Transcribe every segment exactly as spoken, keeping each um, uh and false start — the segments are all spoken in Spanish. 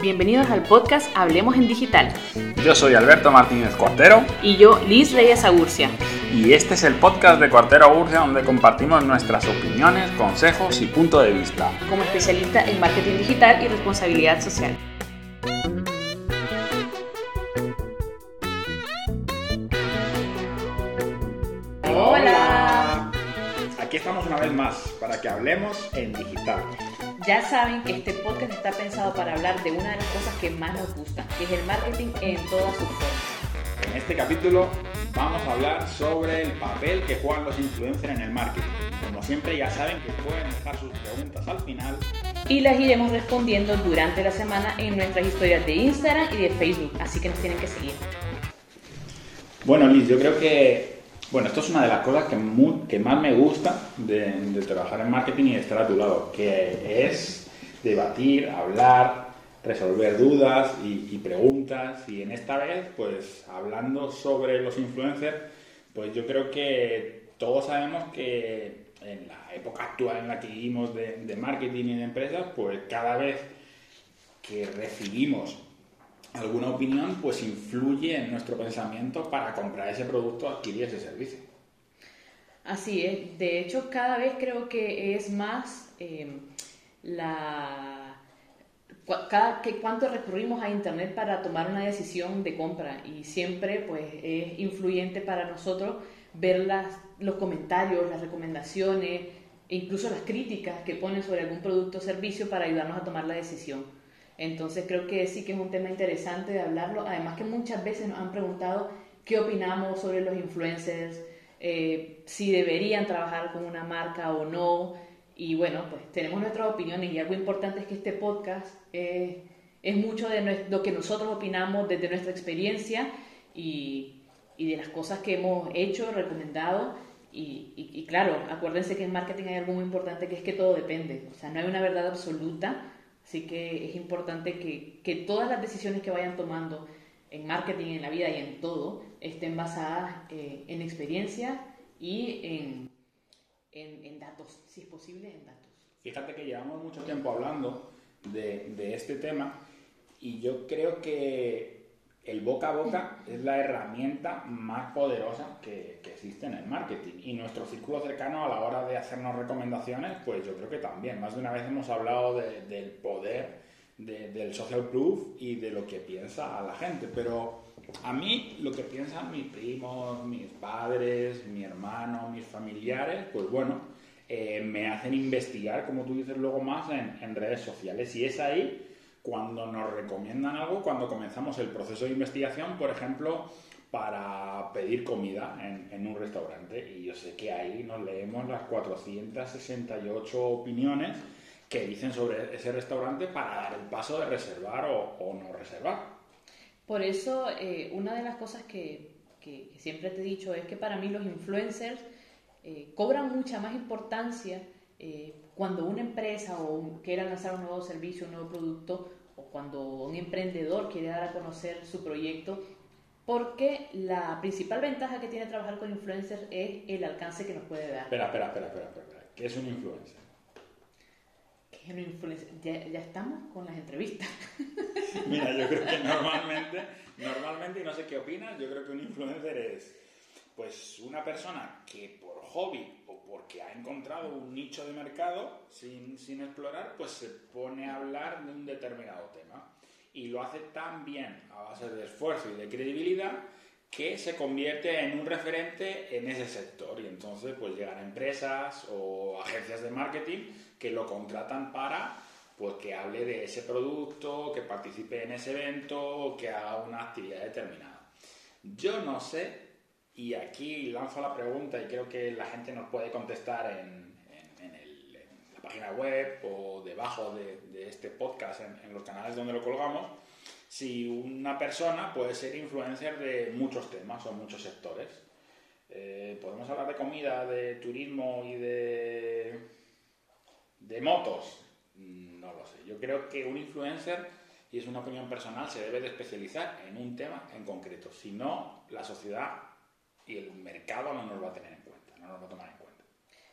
Bienvenidos al podcast Hablemos en Digital. Yo soy Alberto Martínez Cuartero. Y yo, Liz Reyes Agurcia. Y este es el podcast de Cuartero Agurcia, donde compartimos nuestras opiniones, consejos y punto de vista. Como especialista en marketing digital y responsabilidad social. Hola. Aquí estamos una vez más para que hablemos en digital. Ya saben que este podcast está pensado para hablar de una de las cosas que más nos gusta, que es el marketing en todas sus formas. En este capítulo vamos a hablar sobre el papel que juegan los influencers en el marketing. Como siempre, ya saben que pueden dejar sus preguntas al final y las iremos respondiendo durante la semana en nuestras historias de Instagram y de Facebook, así que nos tienen que seguir. Bueno, Liz, yo creo que Bueno, esto es una de las cosas que, muy, que más me gusta de, de trabajar en marketing y de estar a tu lado, que es debatir, hablar, resolver dudas y, y preguntas. Y en esta vez, pues hablando sobre los influencers, pues yo creo que todos sabemos que en la época actual en la que vivimos de, de marketing y de empresas, pues cada vez que recibimos alguna opinión, pues influye en nuestro pensamiento para comprar ese producto, adquirir ese servicio. Así es. De hecho, cada vez creo que es más eh, la cada que cuánto recurrimos a internet para tomar una decisión de compra, y siempre pues es influyente para nosotros ver las, los comentarios, las recomendaciones e incluso las críticas que ponen sobre algún producto o servicio para ayudarnos a tomar la decisión. Entonces creo que sí que es un tema interesante de hablarlo, además que muchas veces nos han preguntado qué opinamos sobre los influencers, eh, si deberían trabajar con una marca o no, y bueno, pues tenemos nuestras opiniones, y algo importante es que este podcast eh, es mucho de lo que nosotros opinamos desde nuestra experiencia y, y de las cosas que hemos hecho, recomendado, y, y, y claro, acuérdense que en marketing hay algo muy importante, que es que todo depende, o sea, no hay una verdad absoluta. Así que es importante que, que todas las decisiones que vayan tomando en marketing, en la vida y en todo, estén basadas eh, en experiencia y en, en, en datos, si es posible, en datos. Fíjate que llevamos mucho tiempo hablando de, de este tema, y yo creo que el boca a boca es la herramienta más poderosa que, que existe en el marketing. Y nuestro círculo cercano a la hora de hacernos recomendaciones, pues yo creo que también. Más de una vez hemos hablado de, del poder, de, del social proof y de lo que piensa la gente. Pero a mí lo que piensan mis primos, mis padres, mi hermano, mis familiares, pues bueno, eh, me hacen investigar, como tú dices, luego más en, en redes sociales. Y es ahí cuando nos recomiendan algo, cuando comenzamos el proceso de investigación, por ejemplo, para pedir comida en, en un restaurante. Y yo sé que ahí nos leemos las cuatrocientas sesenta y ocho opiniones que dicen sobre ese restaurante para dar el paso de reservar o, o no reservar. Por eso, eh, una de las cosas que, que, que siempre te he dicho es que para mí los influencers eh, cobran mucha más importancia Eh, cuando una empresa o un, quiera lanzar un nuevo servicio, un nuevo producto, o cuando un emprendedor quiere dar a conocer su proyecto, porque la principal ventaja que tiene trabajar con influencers es el alcance que nos puede dar. Espera, espera, espera, espera, espera. ¿Qué es un influencer? ¿Qué es un influencer? Ya, ya estamos con las entrevistas. Mira, yo creo que normalmente, normalmente, y no sé qué opinas, yo creo que un influencer es pues una persona que por hobby o porque ha encontrado un nicho de mercado sin, sin explorar, pues se pone a hablar de un determinado tema. Y lo hace tan bien a base de esfuerzo y de credibilidad que se convierte en un referente en ese sector. Y entonces pues llegan empresas o agencias de marketing que lo contratan para pues que hable de ese producto, que participe en ese evento o que haga una actividad determinada. Yo no sé. Y aquí lanzo la pregunta, y creo que la gente nos puede contestar en, en, en, el, en la página web o debajo de, de este podcast, en, en los canales donde lo colgamos, si una persona puede ser influencer de muchos temas o muchos sectores. Eh, podemos hablar de comida, de turismo y de, de motos. No lo sé. Yo creo que un influencer, y es una opinión personal, se debe de especializar en un tema en concreto. Si no, la sociedad y el mercado no nos va a tener en cuenta, no no tomar en cuenta.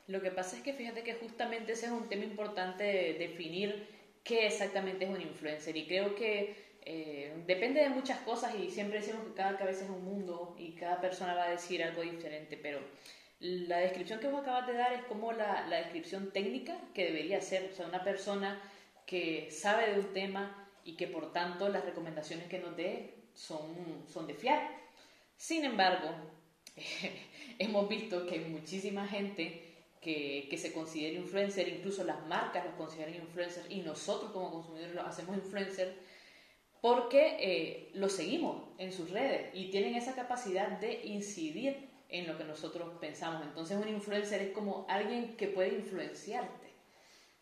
Lo que pasa es que fíjate que justamente ese es un tema importante, de definir qué exactamente es un influencer, y creo que eh, depende de muchas cosas, y siempre decimos que cada cabeza es un mundo y cada persona va a decir algo diferente, pero la descripción que vos acabas de dar es como la, la descripción técnica que debería ser, o sea, una persona que sabe de un tema y que por tanto las recomendaciones que nos dé son, son de fiar. Sin embargo, hemos visto que hay muchísima gente que, que se considera influencer, incluso las marcas los consideran influencers y nosotros como consumidores los hacemos influencers porque eh, los seguimos en sus redes y tienen esa capacidad de incidir en lo que nosotros pensamos. Entonces un influencer es como alguien que puede influenciarte.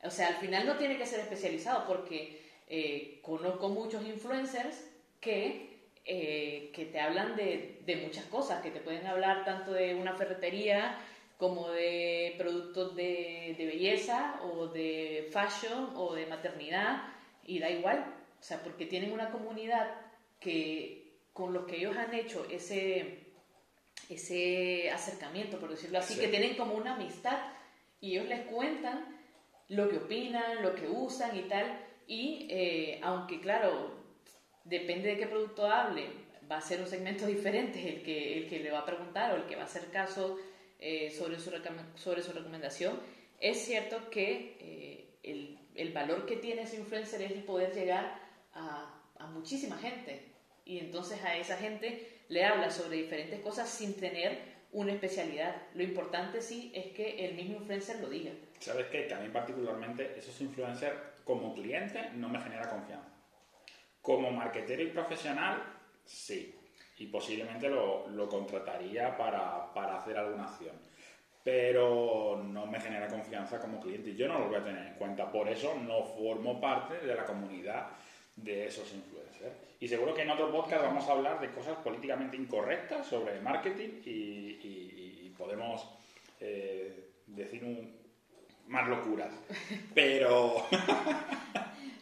O sea, al final no tiene que ser especializado, porque eh, conozco muchos influencers que, eh, que te hablan de, de muchas cosas, que te pueden hablar tanto de una ferretería como de productos de, de belleza o de fashion o de maternidad, y da igual. O sea, porque tienen una comunidad que con los que ellos han hecho ese... ese acercamiento, por decirlo así, sí. que tienen como una amistad y ellos les cuentan lo que opinan, lo que usan y tal, y eh, aunque claro, depende de qué producto hable, va a ser un segmento diferente el que, el que le va a preguntar o el que va a hacer caso eh, sobre, su sobre su recomendación. Es cierto que eh, el, el valor que tiene ese influencer es el poder llegar a, a muchísima gente, y entonces a esa gente le habla sobre diferentes cosas sin tener una especialidad. Lo importante sí es que el mismo influencer lo diga. ¿Sabes qué? Que a mí particularmente esos influencers como cliente no me genera confianza. Como marketero y profesional, sí. Y posiblemente lo, lo contrataría para, para hacer alguna acción. Pero no me genera confianza como cliente y yo no lo voy a tener en cuenta. Por eso no formo parte de la comunidad de esos influencers. Y seguro que en otro podcast vamos a hablar de cosas políticamente incorrectas sobre marketing y, y, y podemos eh, decir un, más locuras. Pero...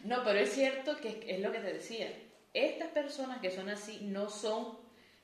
No, pero es cierto que es, es lo que te decía. Estas personas que son así no son,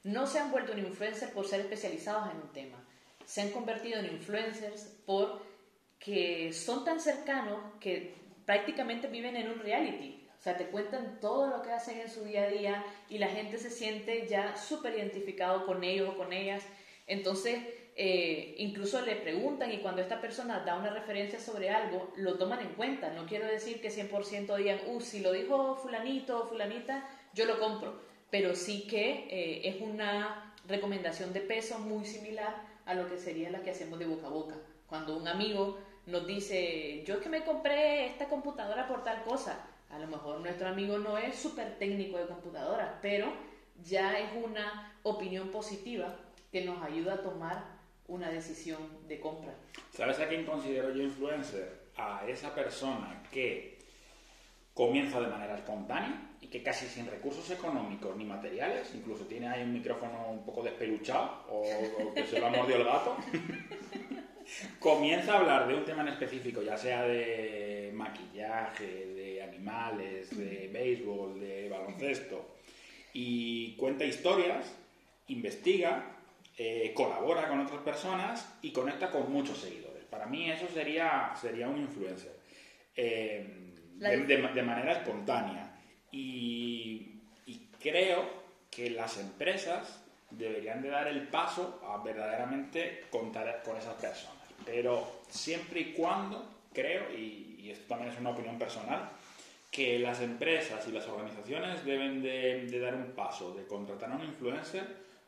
no se han vuelto un influencer por ser especializados en un tema. Se han convertido en influencers porque son tan cercanos que prácticamente viven en un reality. O sea, te cuentan todo lo que hacen en su día a día y la gente se siente ya súper identificado con ellos o con ellas. Entonces, eh, incluso le preguntan y cuando esta persona da una referencia sobre algo, lo toman en cuenta. No quiero decir que cien por ciento digan, uh, si lo dijo fulanito o fulanita, yo lo compro. Pero sí que eh, es una recomendación de peso muy similar a lo que sería la que hacemos de boca a boca. Cuando un amigo nos dice, yo es que me compré esta computadora por tal cosa. A lo mejor nuestro amigo no es súper técnico de computadoras, pero ya es una opinión positiva que nos ayuda a tomar una decisión de compra. ¿Sabes a quién considero yo influencer? A esa persona que comienza de manera espontánea y que casi sin recursos económicos ni materiales, incluso tiene ahí un micrófono un poco despeluchado o, o que se lo ha mordido el gato, comienza a hablar de un tema en específico, ya sea de maquillaje, de animales, de béisbol, de baloncesto, y cuenta historias, investiga, eh, colabora con otras personas y conecta con muchos seguidores. Para mí eso sería, sería un influencer, eh, de, de, de manera espontánea. Y, y creo que las empresas deberían de dar el paso a verdaderamente contar con esas personas. Pero siempre y cuando, creo, y, y esto también es una opinión personal, que las empresas y las organizaciones deben de, de dar un paso, de contratar a un influencer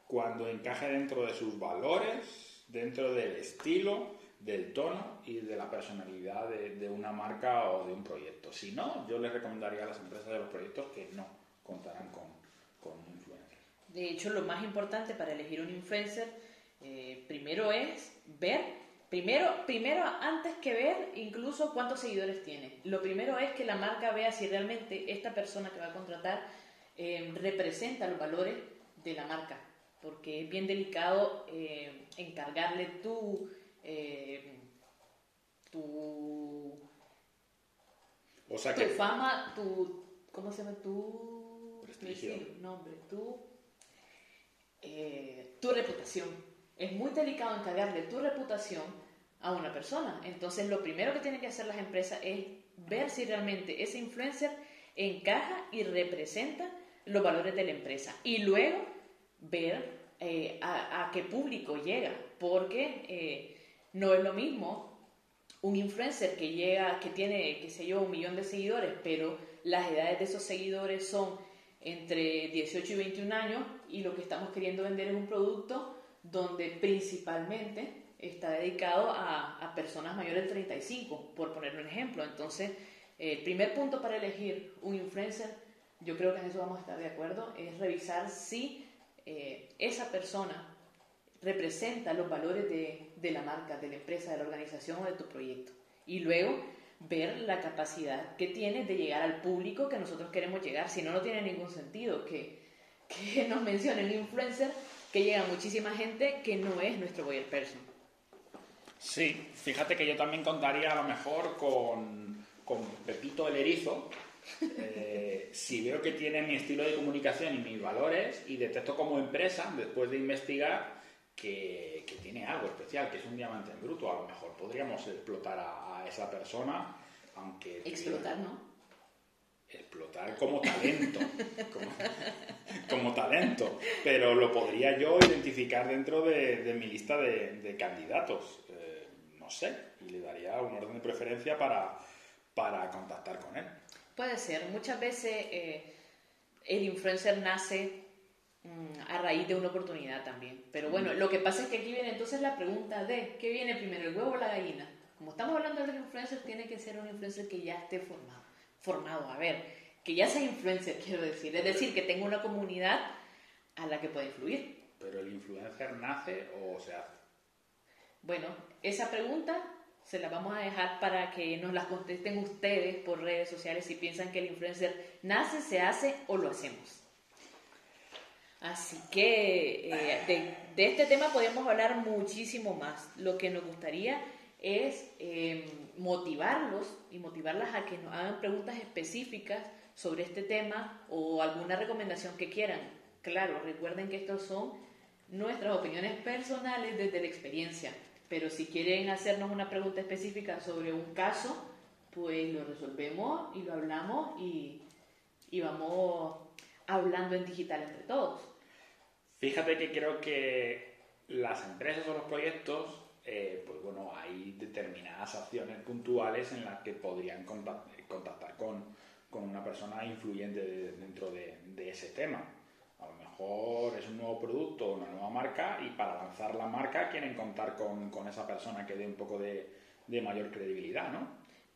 cuando encaje dentro de sus valores, dentro del estilo, del tono y de la personalidad de, de una marca o de un proyecto. Si no, yo les recomendaría a las empresas de los proyectos que no contarán con, con un influencer. De hecho, lo más importante para elegir un influencer, eh, primero es ver... Primero, primero, antes que ver incluso cuántos seguidores tiene. Lo primero es que la marca vea si realmente esta persona que va a contratar eh, representa los valores de la marca. Porque es bien delicado eh, encargarle tu, eh, tu, o sea que tu fama, tu... ¿Cómo se llama? Tu... prestigio. Nombre, tu, eh, tu reputación. es muy delicado encargarle tu reputación a una persona. Entonces, lo primero que tienen que hacer las empresas es ver si realmente ese influencer encaja y representa los valores de la empresa. Y luego ver eh, a, a qué público llega, porque eh, no es lo mismo un influencer que llega, que tiene, qué sé yo, un millón de seguidores, pero las edades de esos seguidores son entre dieciocho y veintiún años, y lo que estamos queriendo vender es un producto donde principalmente está dedicado a, a personas mayores de treinta y cinco, por poner un ejemplo. Entonces, eh, el primer punto para elegir un influencer, yo creo que en eso vamos a estar de acuerdo, es revisar si eh, esa persona representa los valores de, de la marca, de la empresa, de la organización o de tu proyecto. Y luego ver la capacidad que tiene de llegar al público que nosotros queremos llegar. Si no, no tiene ningún sentido que, que nos mencionen un influencer que llega a muchísima gente que no es nuestro buyer person. Sí, fíjate que yo también contaría a lo mejor con, con Pepito el Erizo. Eh, si veo que tiene mi estilo de comunicación y mis valores y detecto como empresa, después de investigar, Que, que tiene algo especial, que es un diamante en bruto, a lo mejor podríamos explotar a, a esa persona, aunque... Explotar, digo, ¿no? Explotar como talento, como, como talento, pero lo podría yo identificar dentro de, de mi lista de, de candidatos, eh, no sé, y le daría un orden de preferencia para, para contactar con él. Puede ser, muchas veces eh, el influencer nace a raíz de una oportunidad también, pero bueno, lo que pasa es que aquí viene entonces la pregunta de ¿qué viene primero, el huevo o la gallina? Como estamos hablando de influencers, tiene que ser un influencer que ya esté formado, formado, a ver, que ya sea influencer, quiero decir, es decir, que tenga una comunidad a la que pueda influir. ¿Pero el influencer nace o se hace? Bueno, esa pregunta se la vamos a dejar para que nos la contesten ustedes por redes sociales si piensan que el influencer nace, se hace o lo hacemos. Así que eh, de, de este tema podemos hablar muchísimo más. Lo que nos gustaría es eh, motivarlos y motivarlas a que nos hagan preguntas específicas sobre este tema o alguna recomendación que quieran. Claro, recuerden que estas son nuestras opiniones personales desde la experiencia, pero si quieren hacernos una pregunta específica sobre un caso, pues lo resolvemos y lo hablamos y, y vamos hablando en digital entre todos. Fíjate que creo que las empresas o los proyectos, eh, pues bueno, hay determinadas acciones puntuales en las que podrían contactar con, con una persona influyente de, dentro de, de ese tema. A lo mejor es un nuevo producto o una nueva marca y para lanzar la marca quieren contar con, con esa persona que dé un poco de, de mayor credibilidad, ¿no?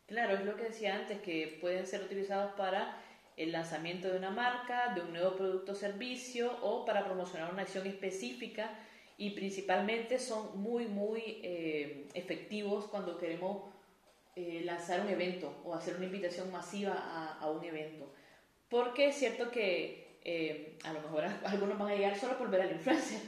Claro, es lo que decía antes, que pueden ser utilizados para el lanzamiento de una marca, de un nuevo producto o servicio o para promocionar una acción específica, y principalmente son muy, muy eh, efectivos cuando queremos eh, lanzar un evento o hacer una invitación masiva a, a un evento. Porque es cierto que eh, a lo mejor a, algunos van a llegar solo por ver al influencer,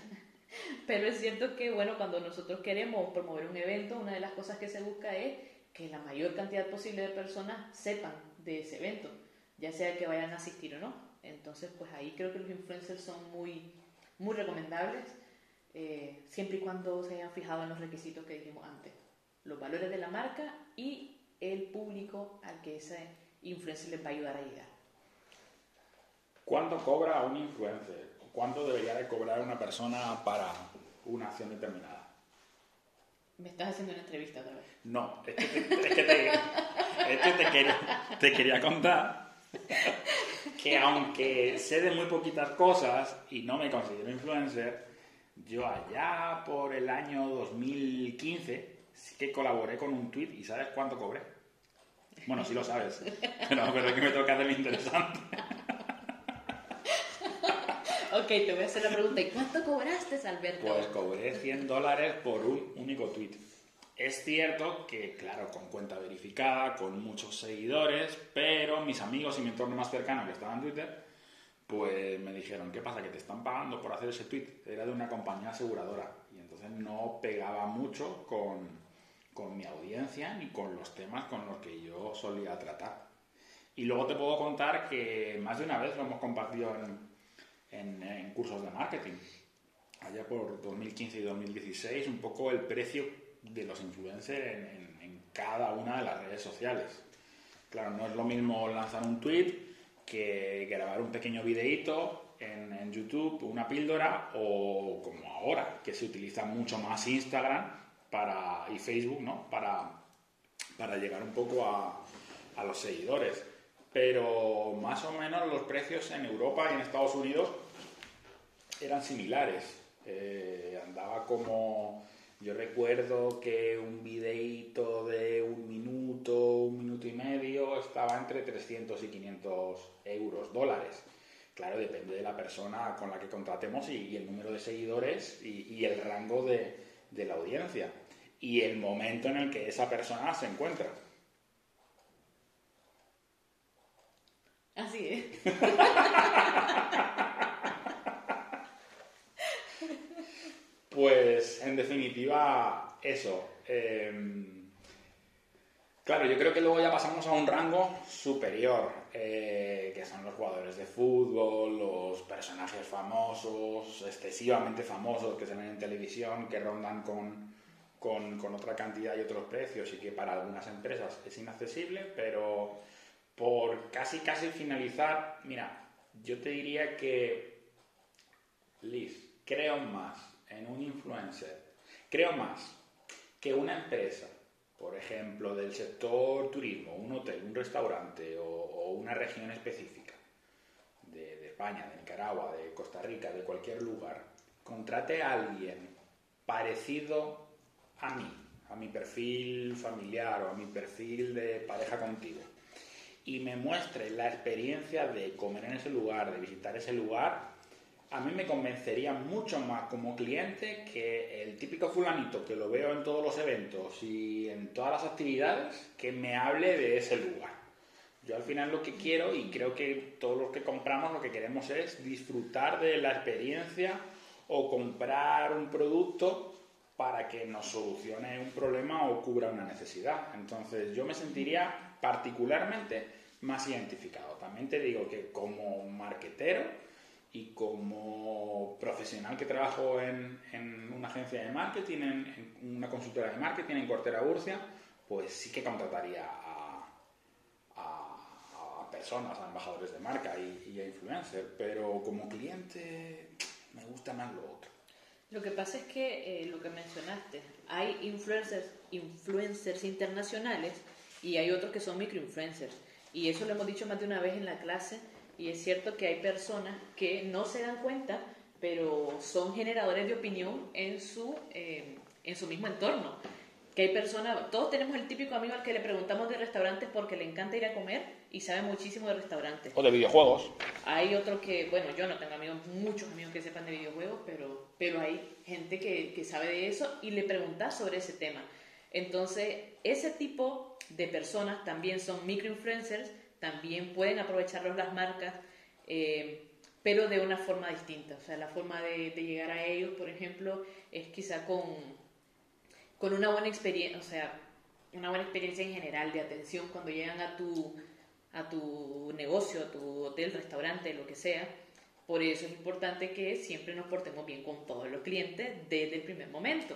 pero es cierto que bueno, cuando nosotros queremos promover un evento, una de las cosas que se busca es que la mayor cantidad posible de personas sepan de ese evento, ya sea que vayan a asistir o no. Entonces, pues ahí creo que los influencers son muy, muy recomendables, eh, siempre y cuando se hayan fijado en los requisitos que dijimos antes, los valores de la marca y el público al que ese influencer les va a ayudar a llegar. ¿Cuánto cobra un influencer? ¿Cuánto debería de cobrar una persona para una acción determinada? ¿Me estás haciendo una entrevista otra vez? No, es que te, es que te, es que te, quería, te quería contar que aunque sé de muy poquitas cosas y no me considero influencer, yo allá por el año dos mil quince sí que colaboré con un tweet y ¿sabes cuánto cobré? Bueno, sí lo sabes, pero, pero es que me toca hacerlo interesante. Ok, te voy a hacer la pregunta. ¿Y cuánto cobraste, Alberto? Pues cobré cien dólares por un único tweet. Es cierto que, claro, con cuenta verificada, con muchos seguidores, pero mis amigos y mi entorno más cercano que estaban en Twitter, pues me dijeron, ¿qué pasa? Que te están pagando por hacer ese tweet. Era de una compañía aseguradora y entonces no pegaba mucho con, con mi audiencia ni con los temas con los que yo solía tratar. Y luego te puedo contar que más de una vez lo hemos compartido en, en, en cursos de marketing. allá por dos mil quince y dos mil dieciséis, un poco el precio de los influencers en, en, en cada una de las redes sociales. Claro, no es lo mismo lanzar un tweet que grabar un pequeño videíto en, en YouTube, una píldora, o como ahora, que se utiliza mucho más Instagram para, y Facebook, ¿no? Para, para llegar un poco a, a los seguidores. Pero más o menos los precios en Europa y en Estados Unidos eran similares. Eh, andaba como... Yo recuerdo que un videíto de un minuto, un minuto y medio, estaba entre trescientos y quinientos euros, dólares. Claro, depende de la persona con la que contratemos y, y el número de seguidores y, y el rango de, de la audiencia y el momento en el que esa persona se encuentra. Así es. Pues, en definitiva, eso. Eh, claro, yo creo que luego ya pasamos a un rango superior, eh, que son los jugadores de fútbol, los personajes famosos, excesivamente famosos que se ven en televisión, que rondan con, con, con otra cantidad y otros precios, y que para algunas empresas es inaccesible, pero por casi casi finalizar, mira, yo te diría que, Liz, creo más en un influencer, creo más que una empresa, por ejemplo, del sector turismo, un hotel, un restaurante o, o una región específica de, de España, de Nicaragua, de Costa Rica, de cualquier lugar, contrate a alguien parecido a mí, a mi perfil familiar o a mi perfil de pareja contigo, y me muestre la experiencia de comer en ese lugar, de visitar ese lugar. A mí me convencería mucho más como cliente que el típico fulanito que lo veo en todos los eventos y en todas las actividades que me hable de ese lugar. Yo al final lo que quiero, y creo que todos los que compramos lo que queremos es disfrutar de la experiencia o comprar un producto para que nos solucione un problema o cubra una necesidad. Entonces yo me sentiría particularmente más identificado. También te digo que como marketero y como profesional que trabajo en, en una agencia de marketing, en, en una consultora de marketing en Cuartero Agurcia, pues sí que contrataría a, a, a personas, a embajadores de marca y, y a influencers, pero como cliente me gusta más lo otro. Lo que pasa es que eh, lo que mencionaste, hay influencers, influencers internacionales y hay otros que son microinfluencers, y eso lo hemos dicho más de una vez en la clase. Y es cierto que hay personas que no se dan cuenta, pero son generadores de opinión en su, eh, en su mismo entorno. Que hay personas, todos tenemos el típico amigo al que le preguntamos de restaurantes porque le encanta ir a comer y sabe muchísimo de restaurantes. O de videojuegos. Hay otros que, bueno, yo no tengo amigos, muchos amigos que sepan de videojuegos, pero, pero hay gente que, que sabe de eso y le preguntas sobre ese tema. Entonces, ese tipo de personas también son microinfluencers. También pueden aprovecharlos las marcas, eh, pero de una forma distinta. O sea, la forma de, de llegar a ellos, por ejemplo, es quizá con, con una buena experiencia, o sea, una buena experiencia en general de atención cuando llegan a tu, a tu negocio, a tu hotel, restaurante, lo que sea. Por eso es importante que siempre nos portemos bien con todos los clientes desde el primer momento.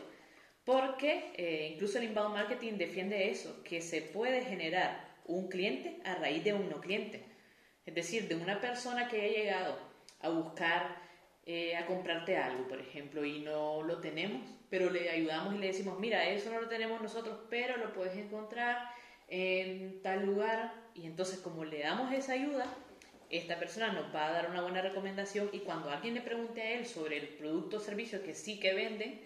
Porque eh, incluso el Inbound Marketing defiende eso, que se puede generar un cliente a raíz de un no cliente, es decir, de una persona que haya llegado a buscar eh, a comprarte algo, por ejemplo, y no lo tenemos, pero le ayudamos y le decimos, mira, eso no lo tenemos nosotros, pero lo puedes encontrar en tal lugar, y entonces como le damos esa ayuda, esta persona nos va a dar una buena recomendación, y cuando alguien le pregunte a él sobre el producto o servicio que sí que venden,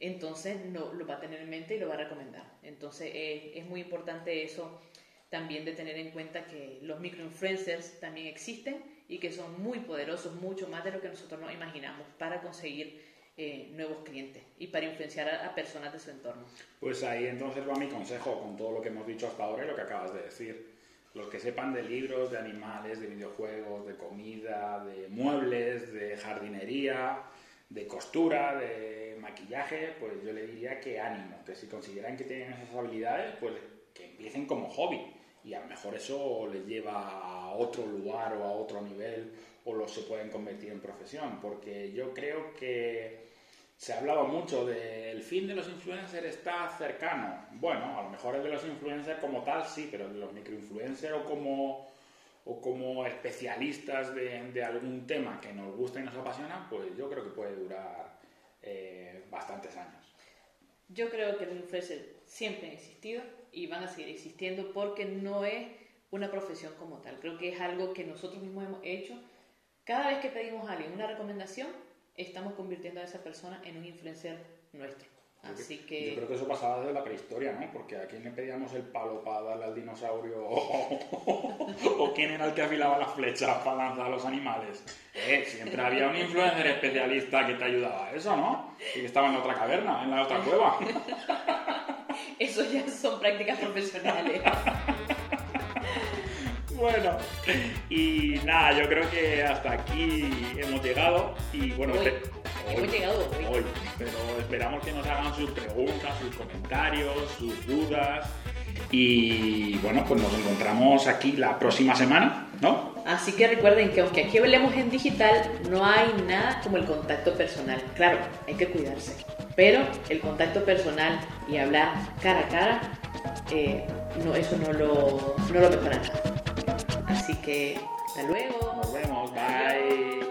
entonces no, lo va a tener en mente y lo va a recomendar. Entonces eh, es muy importante eso también, de tener en cuenta que los microinfluencers también existen y que son muy poderosos, mucho más de lo que nosotros nos imaginamos, para conseguir eh, nuevos clientes y para influenciar a, a personas de su entorno. Pues ahí entonces va mi consejo con todo lo que hemos dicho hasta ahora y lo que acabas de decir. Los que sepan de libros, de animales, de videojuegos, de comida, de muebles, de jardinería, de costura, de maquillaje, pues yo le diría que ánimo, que si consideran que tienen esas habilidades, pues que empiecen como hobby. y a lo mejor eso les lleva a otro lugar o a otro nivel, o los se pueden convertir en profesión, porque yo creo que se hablaba mucho del fin de los influencers está cercano. Bueno, a lo mejor el de los influencers como tal sí, pero el de los microinfluencers o como, o como especialistas de, de algún tema que nos gusta y nos apasiona, pues yo creo que puede durar eh, bastantes años. Yo creo que los influencers siempre han existido y van a seguir existiendo porque no es una profesión como tal. Creo que es algo que nosotros mismos hemos hecho. Cada vez que pedimos a alguien una recomendación, estamos convirtiendo a esa persona en un influencer nuestro. Así que... Yo creo que eso pasaba desde la prehistoria, ¿no? Porque a quién le pedíamos el palo para darle al dinosaurio o, o, o quién era el que afilaba las flechas para lanzar a los animales. Eh, siempre había un influencer especialista que te ayudaba a eso, ¿no? Y que estaba en la otra caverna, en la otra cueva. Eso ya son prácticas profesionales. Bueno, y nada, yo creo que hasta aquí hemos llegado y bueno, hoy, esper- hoy, hemos llegado hoy. hoy, pero esperamos que nos hagan sus preguntas, sus comentarios, sus dudas y bueno, pues nos encontramos aquí la próxima semana, ¿no? Así que recuerden que aunque aquí hablemos en digital, no hay nada como el contacto personal. Claro, hay que cuidarse, pero el contacto personal y hablar cara a cara, eh, no, eso no lo, no lo mejora nada. Así que hasta luego. Nos vemos. Bye.